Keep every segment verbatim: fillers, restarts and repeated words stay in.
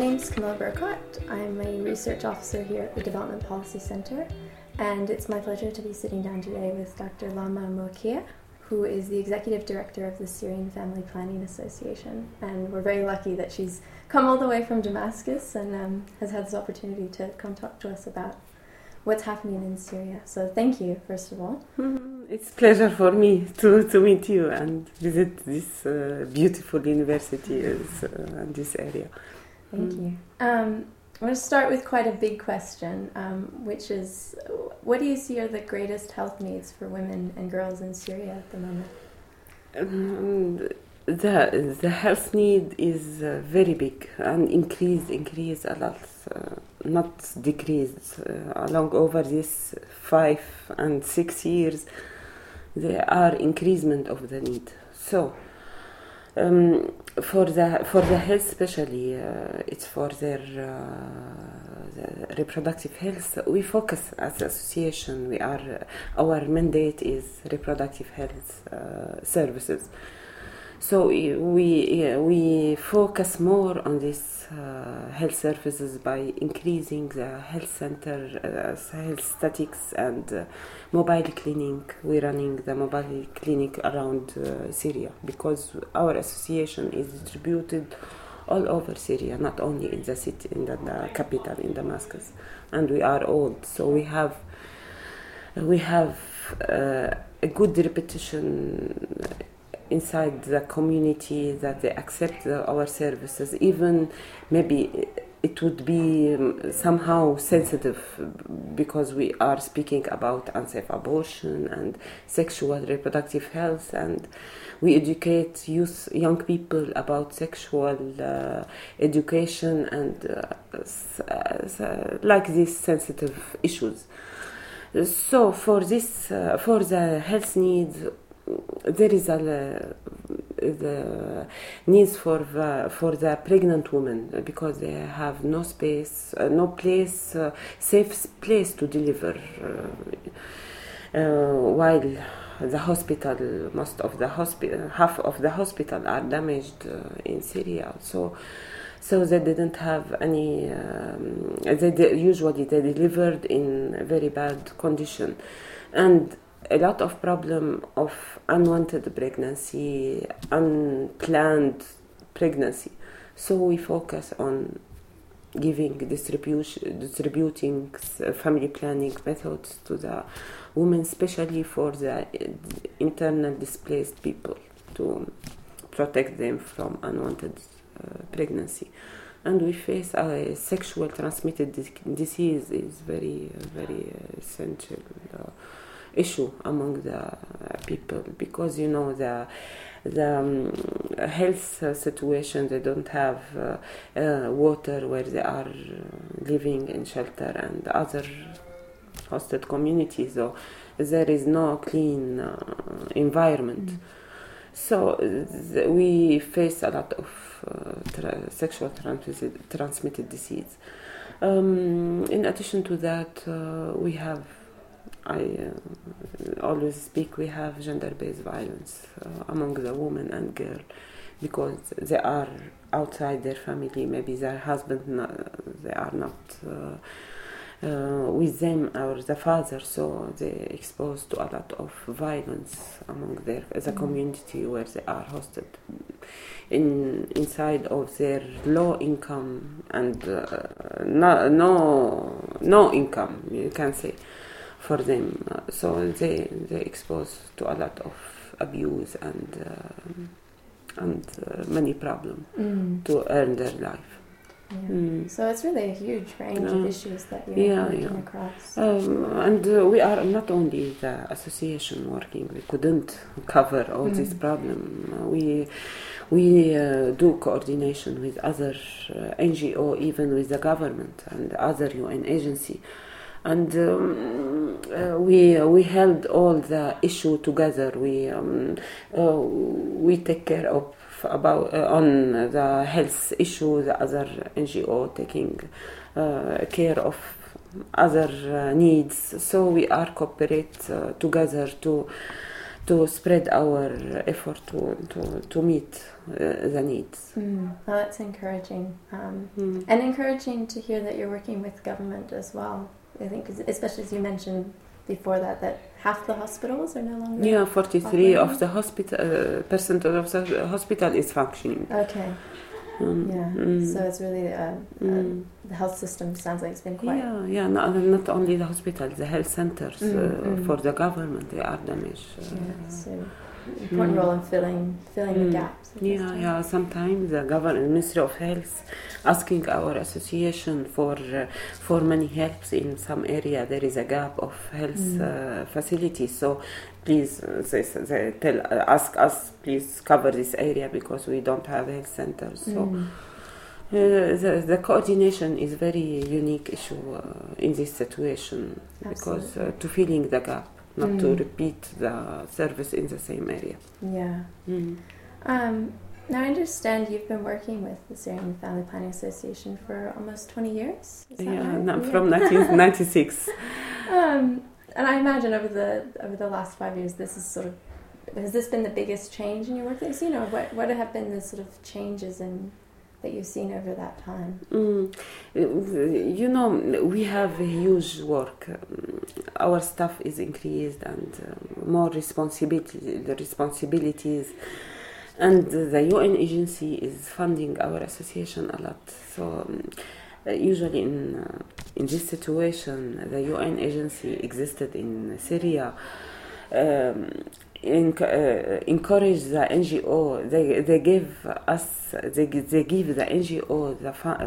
name's Kamal Burkot. I'm a research officer here at the Development Policy Centre, and it's my pleasure to be sitting down today with Doctor Lama Mokir, who is the Executive Director of the Syrian Family Planning Association. And we're very lucky that she's come all the way from Damascus and um, has had this opportunity to come talk to us about what's happening in Syria. So thank you, first of all. Mm-hmm. It's a pleasure for me to, to meet you and visit this uh, beautiful university uh, and this area. Thank mm. you. Um, I'm going to start with quite a big question, um, which is, what do you see are the greatest health needs for women and girls in Syria at the moment? Um, the the health need is uh, very big and increased, increased a lot, uh, not decreased. Uh, along over this five and six years, there are increasement of the need. So. Um, for the for the health especially, uh, it's for their uh, the reproductive health. We focus as association. We are uh, our mandate is reproductive health uh, services. So we we, we focus more on this uh, health services by increasing the health center, uh, health statics, and uh, mobile clinic. We're running the mobile clinic around uh, Syria, because our association is distributed all over Syria, not only in the city, in the, the capital, in Damascus. And we are old, so we have we have uh, a good reputation inside the community that they accept the, our services. Even maybe it would be somehow sensitive, because we are speaking about unsafe abortion and sexual reproductive health, and we educate youth, young people about sexual uh, education and uh, like these sensitive issues. So for this, uh, for the health needs, there is a uh, the needs for the, for the pregnant women, because they have no space, uh, no place, uh, safe place to deliver. Uh, uh, while the hospital, most of the hospital, half of the hospital are damaged uh, in Syria. So, so they didn't have any. Um, they de- usually they delivered in very bad condition, and a lot of problem of unwanted pregnancy, unplanned pregnancy. So we focus on giving, distribution, distributing family planning methods to the women, especially for the internal displaced people, to protect them from unwanted uh, pregnancy. And we face a uh, sexual transmitted disease is very, very essential Uh, issue among the uh, people, because you know the the um, health uh, situation. They don't have uh, uh, water where they are living in shelter and other hosted communities, so there is no clean uh, environment. Mm-hmm. So th- we face a lot of uh, tra- sexual transmitted, transmitted disease. Um, in addition to that, uh, we have I uh, always speak, we have gender-based violence uh, among the woman and girl, because they are outside their family. Maybe their husband, not, they are not uh, uh, with them, or the father, so they exposed to a lot of violence among their the community where they are hosted, in inside of their low income and uh, no, no no income, you can say, for them. So they they exposed to a lot of abuse and uh, and uh, many problems mm. to earn their life. Yeah. Mm. So it's really a huge range uh, of issues that you're yeah, coming yeah. across. Um, and uh, we are not only the association working. We couldn't cover all mm. this problem. Uh, we we uh, do coordination with other uh, N G O, even with the government and other U N agency. And um, uh, we uh, we held all the issue together. We um, uh, we take care of about uh, on the health issue. The other N G O taking uh, care of other uh, needs. So we are cooperate uh, together to to spread our effort to to, to meet uh, the needs. Mm. Well, that's encouraging, um, mm. and encouraging to hear that you're working with government as well. I think, especially as you mentioned before that, that half the hospitals are no longer. Yeah, forty-three of the hospital uh, percent of the hospital is functioning. Okay. Um, yeah. Mm. So it's really uh, mm. uh, the health system sounds like it's been quite. Yeah, yeah. Not, not only the hospitals, the health centers mm. Uh, mm. for the government, they are damaged. Uh, yeah, so important mm. role in filling filling mm. the gaps. Yeah, yeah. Sometimes the government, Ministry of Health, asking our association for uh, for money helps in some area. There is a gap of health mm. uh, facilities, so. Please, they, they tell, ask us, please cover this area because we don't have health centers. So mm. uh, the, the coordination is very unique issue uh, in this situation. Absolutely. Because uh, to filling the gap, not mm. to repeat the service in the same area. Yeah. Mm. Um, now I understand you've been working with the Syrian Family Planning Association for almost twenty years. Is that yeah, right? no, yeah, from nineteen ninety-six. um, And I imagine over the over the last five years, this is sort of has this been the biggest change in your workplace? You know, what what have been the sort of changes in that you've seen over that time? Mm. You know, we have a huge work. Our staff is increased and more responsibility. The responsibilities. And the U N agency is funding our association a lot. So. Um, Uh, usually in uh, in this situation, the U N agency existed in Syria, um, in, uh, encourage the N G O. They they give us they they give the N G O the fu- uh,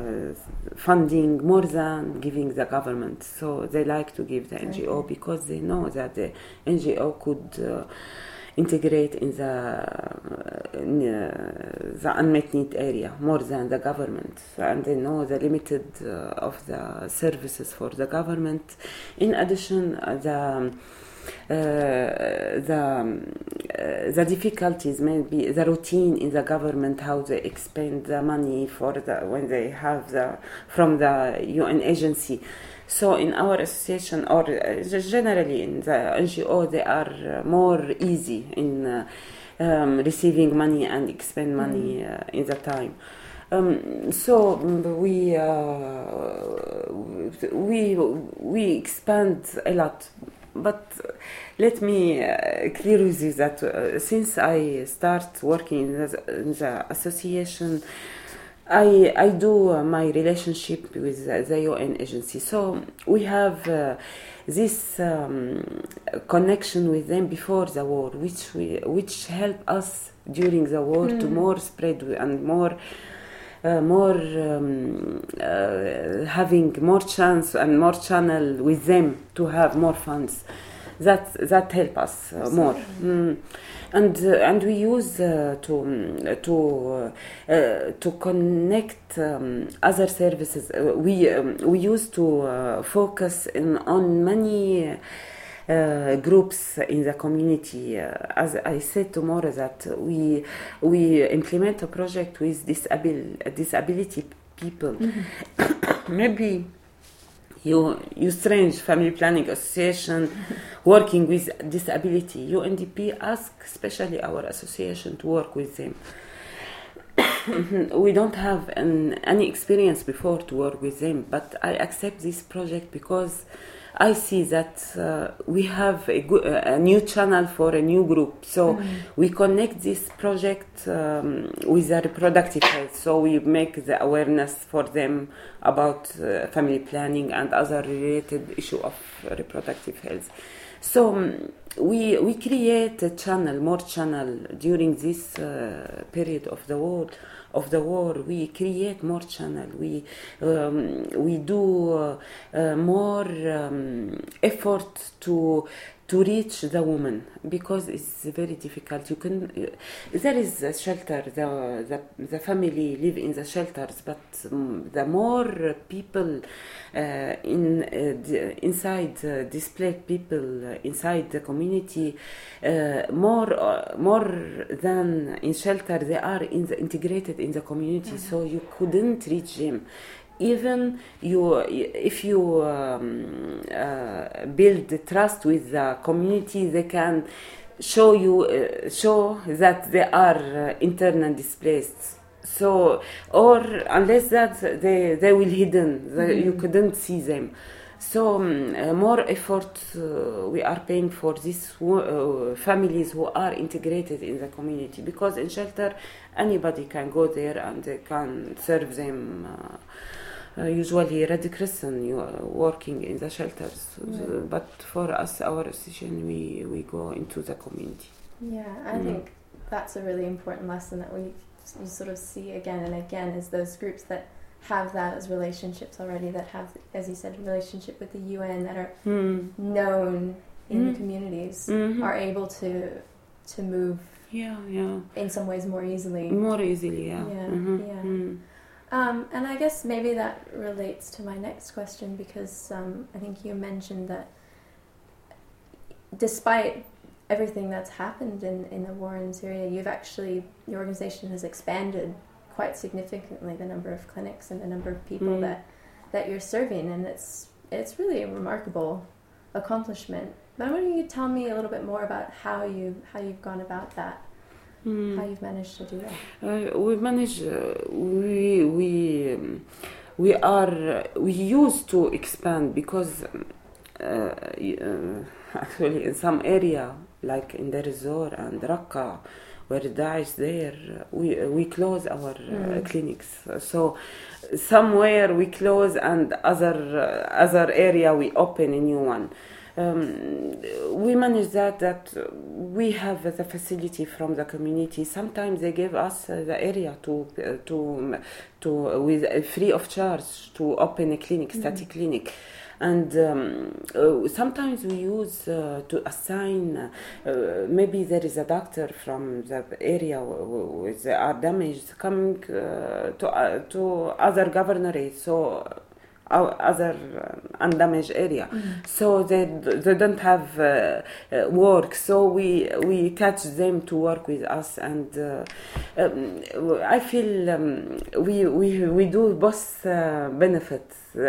funding more than giving the government. So they like to give the N G O because they know that the N G O could. Uh, integrate in the uh, in, uh, the unmet need area more than the government, and they know the limited uh, of the services for the government. In addition, uh, the uh, the uh, the difficulties may be the routine in the government, how they expend the money for the when they have the from the U N agency. So in our association, or generally in the N G O, they are more easy in uh, um, receiving money and expend money uh, in the time. Um, so we uh, we we expand a lot. But let me uh, clear with you that uh, since I start working in the, in the association. I I do uh, my relationship with uh, the U N agency, so we have uh, this um, connection with them before the war, which we which help us during the war mm. to more spread and more uh, more um, uh, having more chance and more channel with them to have more funds. That that help us uh, more, mm. and uh, and we use uh, to to uh, uh, to connect um, other services. Uh, we um, we use to uh, focus in, on many uh, groups in the community. Uh, as I said tomorrow, that we we implement a project with disabil- disability people, mm-hmm. maybe. You, you strange family planning association working with disability. U N D P ask especially our association to work with them. We don't have an, any experience before to work with them, but I accept this project because I see that uh, we have a, go- a new channel for a new group. So mm-hmm. we connect this project um, with the reproductive health. So we make the awareness for them about uh, family planning and other related issue of reproductive health. So um, we we create a channel, more channel during this uh, period of the war. Of the war, we create more channel. We um, we do uh, uh, more um, effort to to reach the woman because it's very difficult. You can uh, there is a shelter. The the the family live in the shelters, but um, the more people uh, in uh, d- inside uh, displaced people uh, inside the community, uh, more uh, more than in shelter, they are in the integrated in the community. Mm-hmm. So you couldn't reach them. Even you, if you um, uh, build the trust with the community, they can show you uh, show that they are uh, internal displaced. So, or unless that they they will hidden, they, mm. you couldn't see them. So um, uh, more effort uh, we are paying for these uh, families who are integrated in the community, because in shelter anybody can go there and they can serve them. Uh, Uh, usually Red Crescent, you are working in the shelters, yeah. uh, but for us, our association, we, we go into the community. Yeah, I mm. think that's a really important lesson that we you sort of see again and again, is those groups that have those relationships already, that have, as you said, a relationship with the U N, that are mm. known in mm. the communities, mm-hmm. are able to to move yeah, yeah. in some ways more easily. More easily, yeah. Yeah, mm-hmm. yeah. Mm. Um, and I guess maybe that relates to my next question, because um, I think you mentioned that despite everything that's happened in, in the war in Syria, you've actually, your organization has expanded quite significantly the number of clinics and the number of people mm. that, that you're serving, and it's it's really a remarkable accomplishment. But I wonder if you could tell me a little bit more about how you how you've gone about that. Mm. How you've managed to do that? Uh, we manage. Uh, we we um, we are uh, we used to expand, because uh, uh, actually in some area like in Deir ez-Zor and Raqqa, where Daesh there, we uh, we close our uh, mm. clinics. So somewhere we close, and other uh, other area we open a new one. Um, we manage that that we have the facility from the community. Sometimes they give us the area to uh, to to with free of charge to open a clinic, mm-hmm. static clinic, and um, uh, sometimes we use uh, to assign. Uh, maybe there is a doctor from the area where they are damaged coming uh, to uh, to other governorates. So. Other undamaged area, mm-hmm. so they they don't have uh, work. So we we catch them to work with us, and uh, um, I feel um, we we we do both uh, benefits, uh,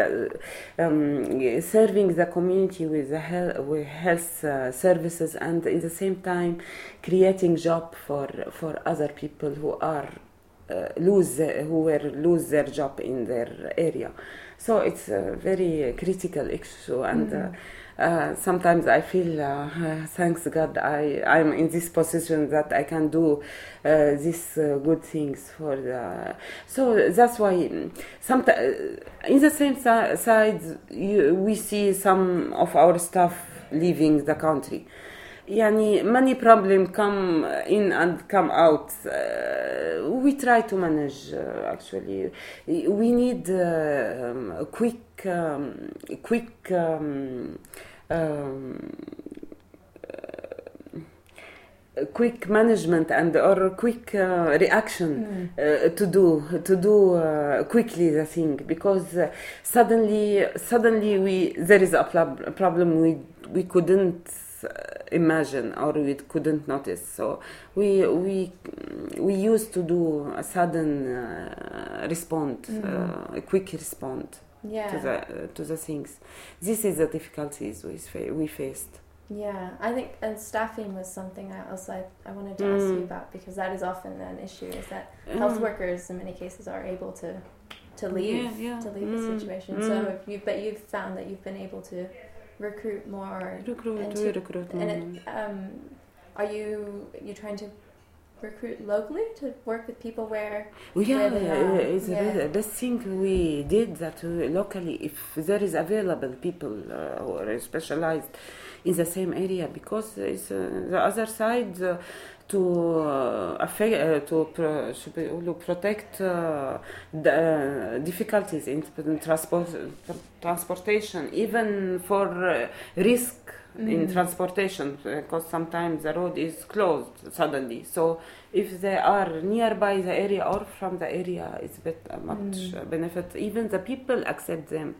um, serving the community with the health, with health uh, services, and at the same time creating job for for other people who are. Uh, lose uh, who were lose their job in their area, so it's a very critical issue, and mm-hmm. uh, uh, sometimes I feel uh, uh, thanks God I I'm in this position that I can do uh, these uh, good things for the. So that's why sometimes in the same si- side you, we see some of our staff leaving the country. Yani many problems come in and come out. Uh, we try to manage. Uh, actually, we need uh, um, a quick, um, quick. Um, um, quick management and or quick uh, reaction mm. uh, to do to do uh, quickly the thing, because uh, suddenly suddenly we there is a prob- problem we we couldn't imagine or we couldn't notice, so we we we used to do a sudden uh, respond mm. uh, a quick respond yeah. to the uh, to the things. This is the difficulties we we faced. Yeah, I think, and staffing was something I also I, I wanted to mm. ask you about, because that is often an issue, is that mm. health workers in many cases are able to to leave yeah, yeah. to leave mm. the situation. Mm. So, if you, but you've found that you've been able to recruit more. Recruit, and to, recruit and it, um, are you you trying to recruit locally to work with people where? Yeah, where they are? It's yeah. the best thing we did that we, locally, if there is available people uh, who are specialized. In the same area, because it's uh, the other side uh, to uh, affect, uh, to pro- to protect uh, the uh, difficulties in transport transportation, even for uh, risk mm. in transportation, because sometimes the road is closed suddenly. So if they are nearby the area or from the area, it's better, much mm. benefit. Even the people accept them.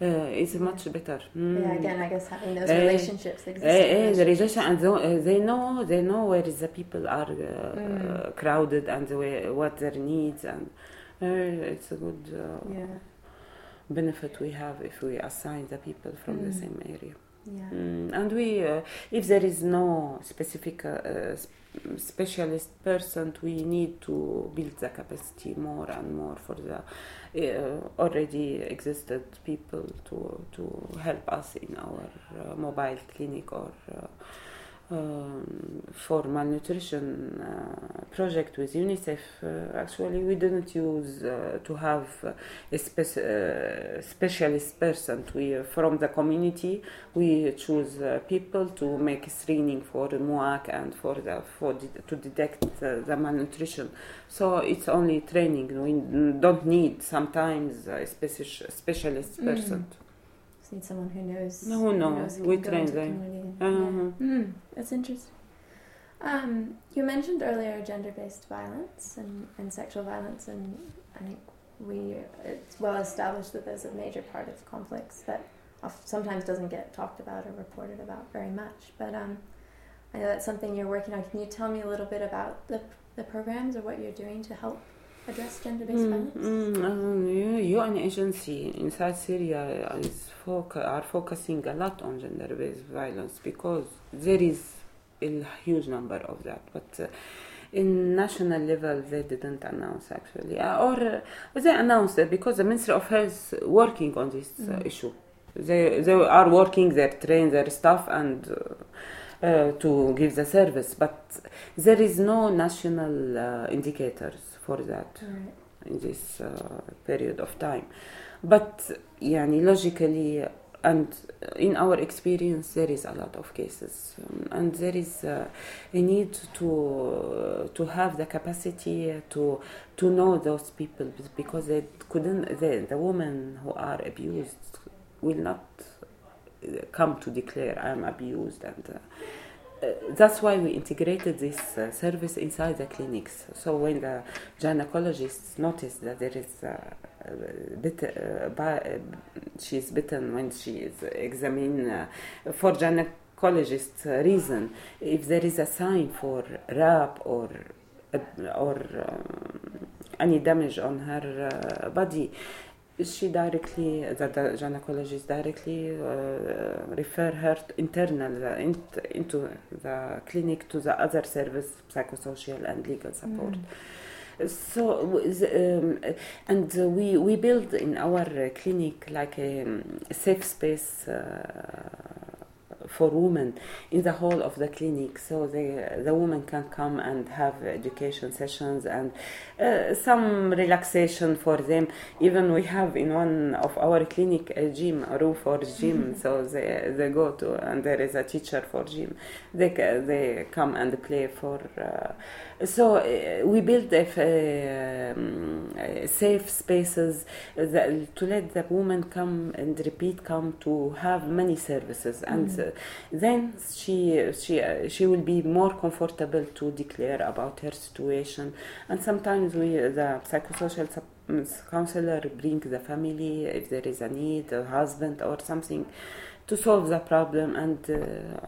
Uh, it's much better. Mm. Yeah, again, I guess having those uh, relationships exist. Uh, uh, the relation, and the, uh, they know they know where is the people are uh, mm. uh, crowded and the way, what their needs, and uh, it's a good uh, yeah. benefit we have if we assign the people from mm. the same area. Yeah. Mm, and we, uh, if there is no specific uh, specialist person, we need to build the capacity more and more for the uh, already existed people to to help us in our uh, mobile clinic or uh, um, for malnutrition uh, project with UNICEF. Uh, actually, we didn't use uh, to have a spe- uh, specialist person. We uh, from the community we choose uh, people to make screening for the M U A C and for the for de- to detect uh, the malnutrition. So it's only training. We don't need sometimes a speci- specialist person. Mm. Need someone who knows. No, who knows. Who knows we train them. Uh-huh. Yeah. Mm, that's interesting. Um, you mentioned earlier gender-based violence and, and sexual violence, and I think we it's well established that there's a major part of conflicts that sometimes doesn't get talked about or reported about very much. But um, I know that's something you're working on. Can you tell me a little bit about the the programs or what you're doing to help address gender-based violence? Mm, mm, um, U N agency inside Syria is foc- are focusing a lot on gender-based violence because there is a huge number of that. But uh, in national level, they didn't announce actually, uh, or uh, they announced it because the Ministry of Health is working on this uh, mm. issue. They they are working, they train their staff and. Uh, Uh, to give the service, but there is no national uh, indicators for that right. in this uh, period of time. But yani, logically and in our experience, there is a lot of cases, um, and there is uh, a need to uh, to have the capacity to to know those people because they couldn't. They, the women who are abused yeah. will not. Come to declare I am abused, and uh, uh, that's why we integrated this uh, service inside the clinics. So when the gynecologists noticed that there is a, a bit, uh, by, uh, she's bitten when she is examined uh, for gynecologist uh, reason, if there is a sign for rape or uh, or um, any damage on her uh, body. She directly, the, the gynecologist directly uh, refer her internal uh, in, into the clinic to the other service, psychosocial and legal support. Mm. So, um, and we we build in our clinic like a safe space uh, for women in the whole of the clinic, so the the women can come and have education sessions and uh, some relaxation for them. Even we have in one of our clinic a gym, a room for gym, mm-hmm. so they they go to, and there is a teacher for gym. They they come and play for. Uh, so uh, we build a, a, a safe spaces that, to let the women come and repeat come to have many services and. Mm-hmm. Then she she uh, she will be more comfortable to declare about her situation, and sometimes we the psychosocial counselor brings the family if there is a need, a husband or something, to solve the problem. And uh,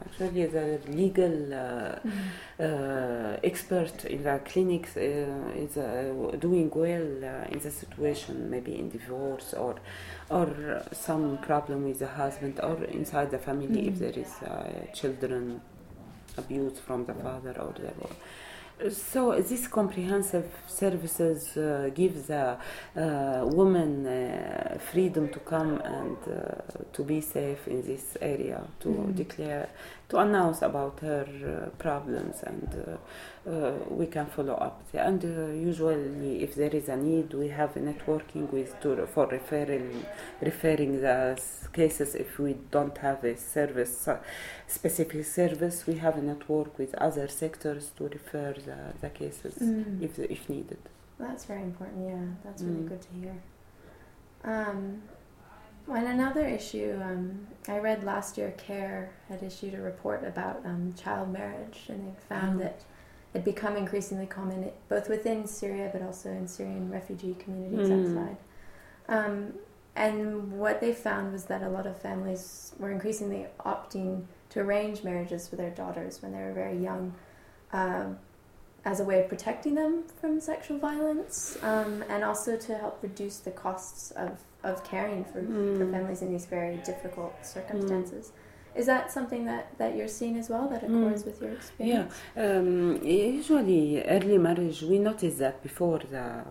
actually the legal uh, mm-hmm. uh, expert in the clinics uh, is uh, doing well uh, in the situation, maybe in divorce or or some problem with the husband or inside the family mm-hmm. if there is uh, children abuse from the father or the mother. So these comprehensive services uh, give the uh, women uh, freedom to come and uh, to be safe in this area, to mm-hmm. declare, to announce about her uh, problems, and uh, uh, we can follow up. And uh, usually, if there is a need, we have a networking with to, for referring referring the cases. If we don't have a service specific service, we have a network with other sectors to refer. The, the cases mm. if if needed. That's very important. Yeah, that's really mm. good to hear. Um, and another issue, um, I read last year, CARE had issued a report about um, child marriage, and they found mm. that it become increasingly common it, both within Syria but also in Syrian refugee communities mm. outside. Um, and what they found was that a lot of families were increasingly opting to arrange marriages for their daughters when they were very young. Um, as a way of protecting them from sexual violence, um, and also to help reduce the costs of, of caring for, mm. for families in these very difficult circumstances. Mm. Is that something that, that you're seeing as well, that accords mm. with your experience? Yeah, um, usually early marriage, we noticed that before the uh,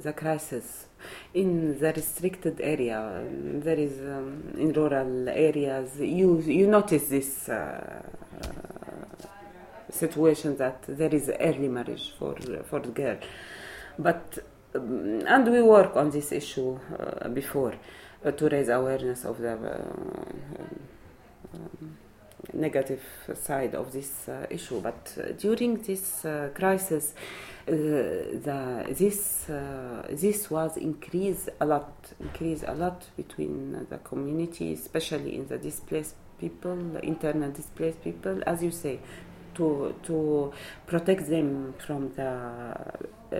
the crisis in the restricted area, there is um, in rural areas, you you notice this uh, situation that there is early marriage for for the girl, but um, and we work on this issue uh, before uh, to raise awareness of the. Uh, Um, negative side of this uh, issue, but uh, during this uh, crisis, uh, the this uh, this was increased a lot, increased a lot between the community, especially in the displaced people, the internal displaced people, as you say, to to protect them from the Uh,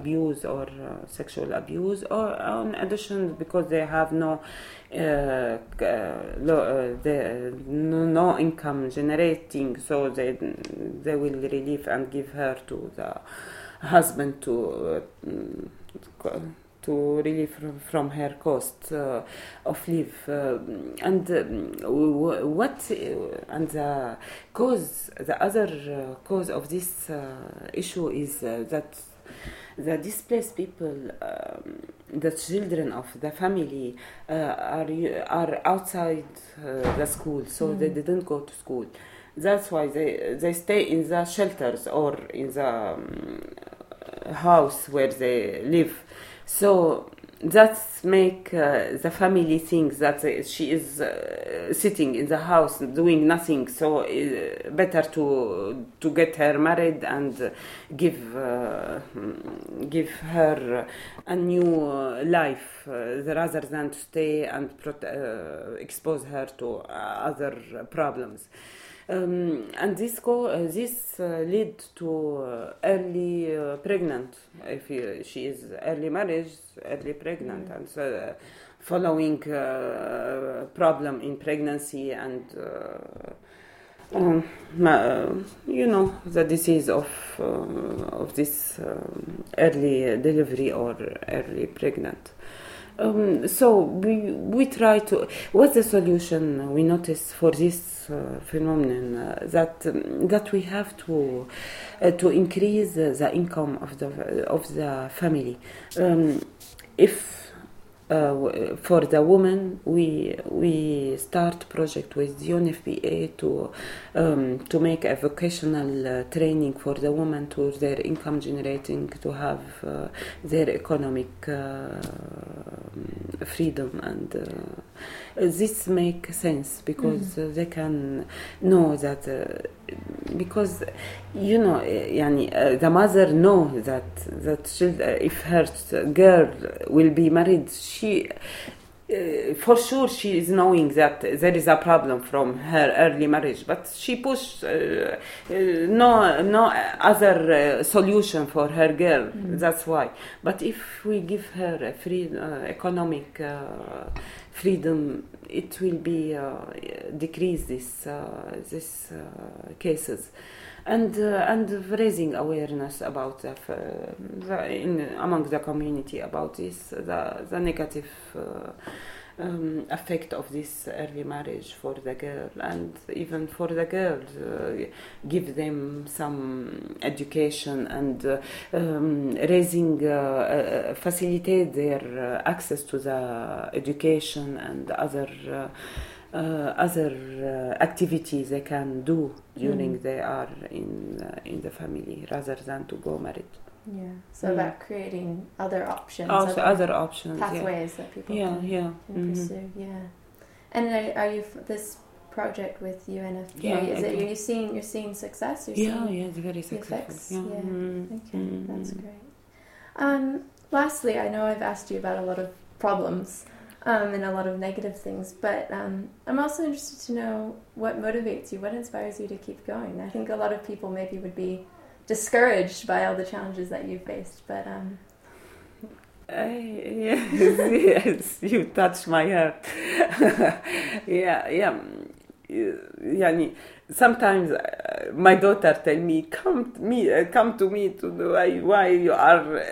abuse or uh, sexual abuse, or in addition because they have no uh, uh, lo- uh, they, no income generating, so they they will relieve and give her to the husband to uh, to relieve from, from her cost uh, of live uh, and um, w- what uh, and the cause the other uh, cause of this uh, issue is uh, that the displaced people, um, the children of the family, uh, are are outside uh, the school, so mm. they didn't go to school. That's why they they stay in the shelters or in the um, house where they live. So that's make uh, the family think that they, she is uh, sitting in the house doing nothing, so it's better to to get her married and give uh, give her a new uh, life uh, rather than to stay and prot- uh, expose her to other problems. Um, and this co- uh, this uh, lead to uh, early uh, pregnant. If you, she is early marriage, early pregnant, mm-hmm. and so uh, following uh, problem in pregnancy and uh, um, uh, you know the disease of uh, of this um, early delivery or early pregnant. Um, so we we try to. What's the solution we notice for this uh, phenomenon? Uh, that um, that we have to uh, to increase uh, the income of the of the family. Um, if uh, for the women, we we start project with the U N F P A to um, to make a vocational uh, training for the women to their income generating, to have uh, their economic. Uh, freedom and uh, this makes sense because mm. uh, they can know that uh, because you know uh, yani, uh, the mother know that that should, uh, if her girl will be married, she uh, for sure she is knowing that there is a problem from her early marriage, but she pushed uh, uh, no no other uh, solution for her girl. Mm. That's why. But if we give her a free uh, economic uh, freedom, it will be uh, decrease this uh, this uh, cases, and uh, and raising awareness about the, uh, the in, among the community about this the the negative. Uh, Um, effect of this early marriage for the girl, and even for the girls, uh, give them some education and uh, um, raising, uh, uh, facilitate their uh, access to the education and other uh, uh, other uh, activities they can do during mm. they are in uh, in the family, rather than to go married. Yeah, so yeah. about creating other options, also other, other options, pathways yeah. that people yeah, can, yeah. can mm-hmm. pursue. Yeah, and are, are you this project with U N F P A? Yeah, is it, it you're seeing you're seeing success? You're yeah, seeing yeah, it's very successful. Effects? Yeah, yeah. Mm-hmm. Okay, mm-hmm. that's great. Um, lastly, I know I've asked you about a lot of problems um, and a lot of negative things, but um, I'm also interested to know what motivates you, what inspires you to keep going. I think a lot of people maybe would be discouraged by all the challenges that you've faced, but um, I, yes, yes, you touched my heart. yeah, yeah, yani. Sometimes uh, my daughter tell me, "Come to me, uh, come to me. To why, why you are uh,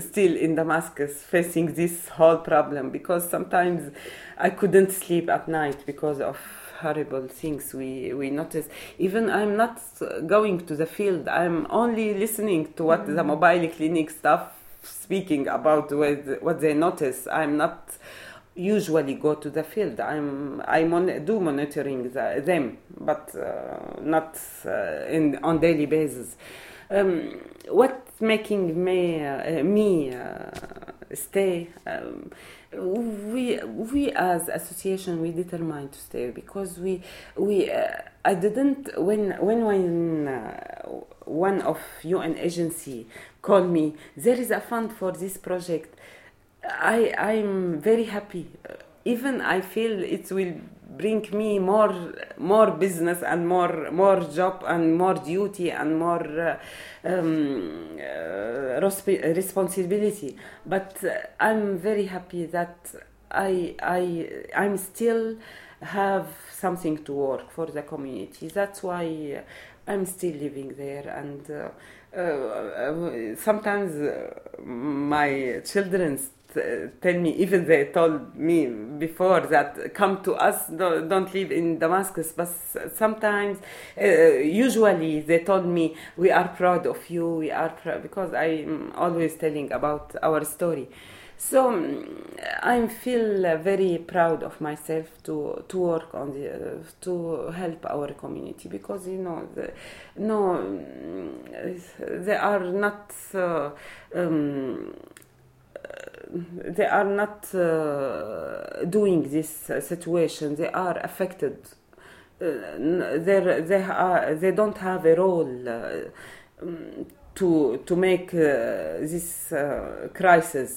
still in Damascus facing this whole problem?" Because sometimes I couldn't sleep at night because of horrible things we, we notice. Even I'm not going to the field. I'm only listening to what mm. the mobile clinic staff speaking about what, what they notice. I'm not usually go to the field. I'm I mon- do monitoring the, them, but uh, not uh, in on daily basis. Um, what's making me uh, me uh, stay? Um, we we as association we determined to stay because we we uh, I didn't when when when uh, one of U N agency called me. There is a fund for this project. I I'm very happy. Even I feel it will bring me more more business and more more job and more duty and more uh, um, uh, responsibility. But uh, I'm very happy that I I I'm still have something to work for the community. That's why I'm still living there and. Uh, Uh, sometimes uh, my children st- tell me, even they told me before that come to us, no, don't live in Damascus. But sometimes, uh, usually they told me we are proud of you. We are proud because I'm always telling about our story. So I feel very proud of myself to to work on the uh, to help our community because you know the, no they are not uh, um, they are not uh, doing this situation. They are affected. Uh, they they are they don't have a role. Uh, um, to to make uh, this uh, crisis.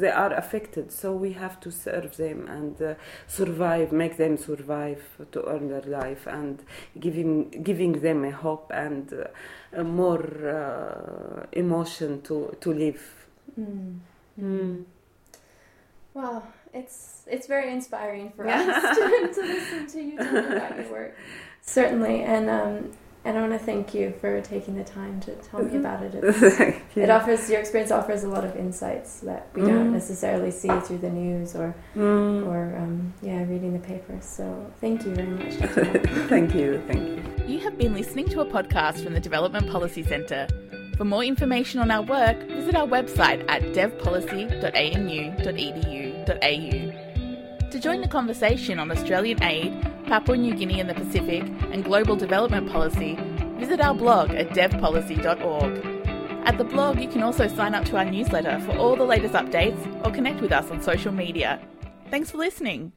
They are affected, so we have to serve them and uh, survive, make them survive to earn their life and giving giving them a hope and uh, a more uh, emotion to to live. Mm. Mm. Wow, it's it's very inspiring for us to, to listen to you talk about your work. Certainly, and um And I want to thank you for taking the time to tell me about it. It offers your experience offers a lot of insights that we mm. don't necessarily see through the news or mm. or um, yeah, reading the papers. So thank you very much. Thank you, thank you. You have been listening to a podcast from the Development Policy Centre. For more information on our work, visit our website at dev policy dot a n u dot e d u dot a u. To join the conversation on Australian aid, Papua New Guinea and the Pacific, and global development policy, visit our blog at dev policy dot org. At the blog, you can also sign up to our newsletter for all the latest updates or connect with us on social media. Thanks for listening.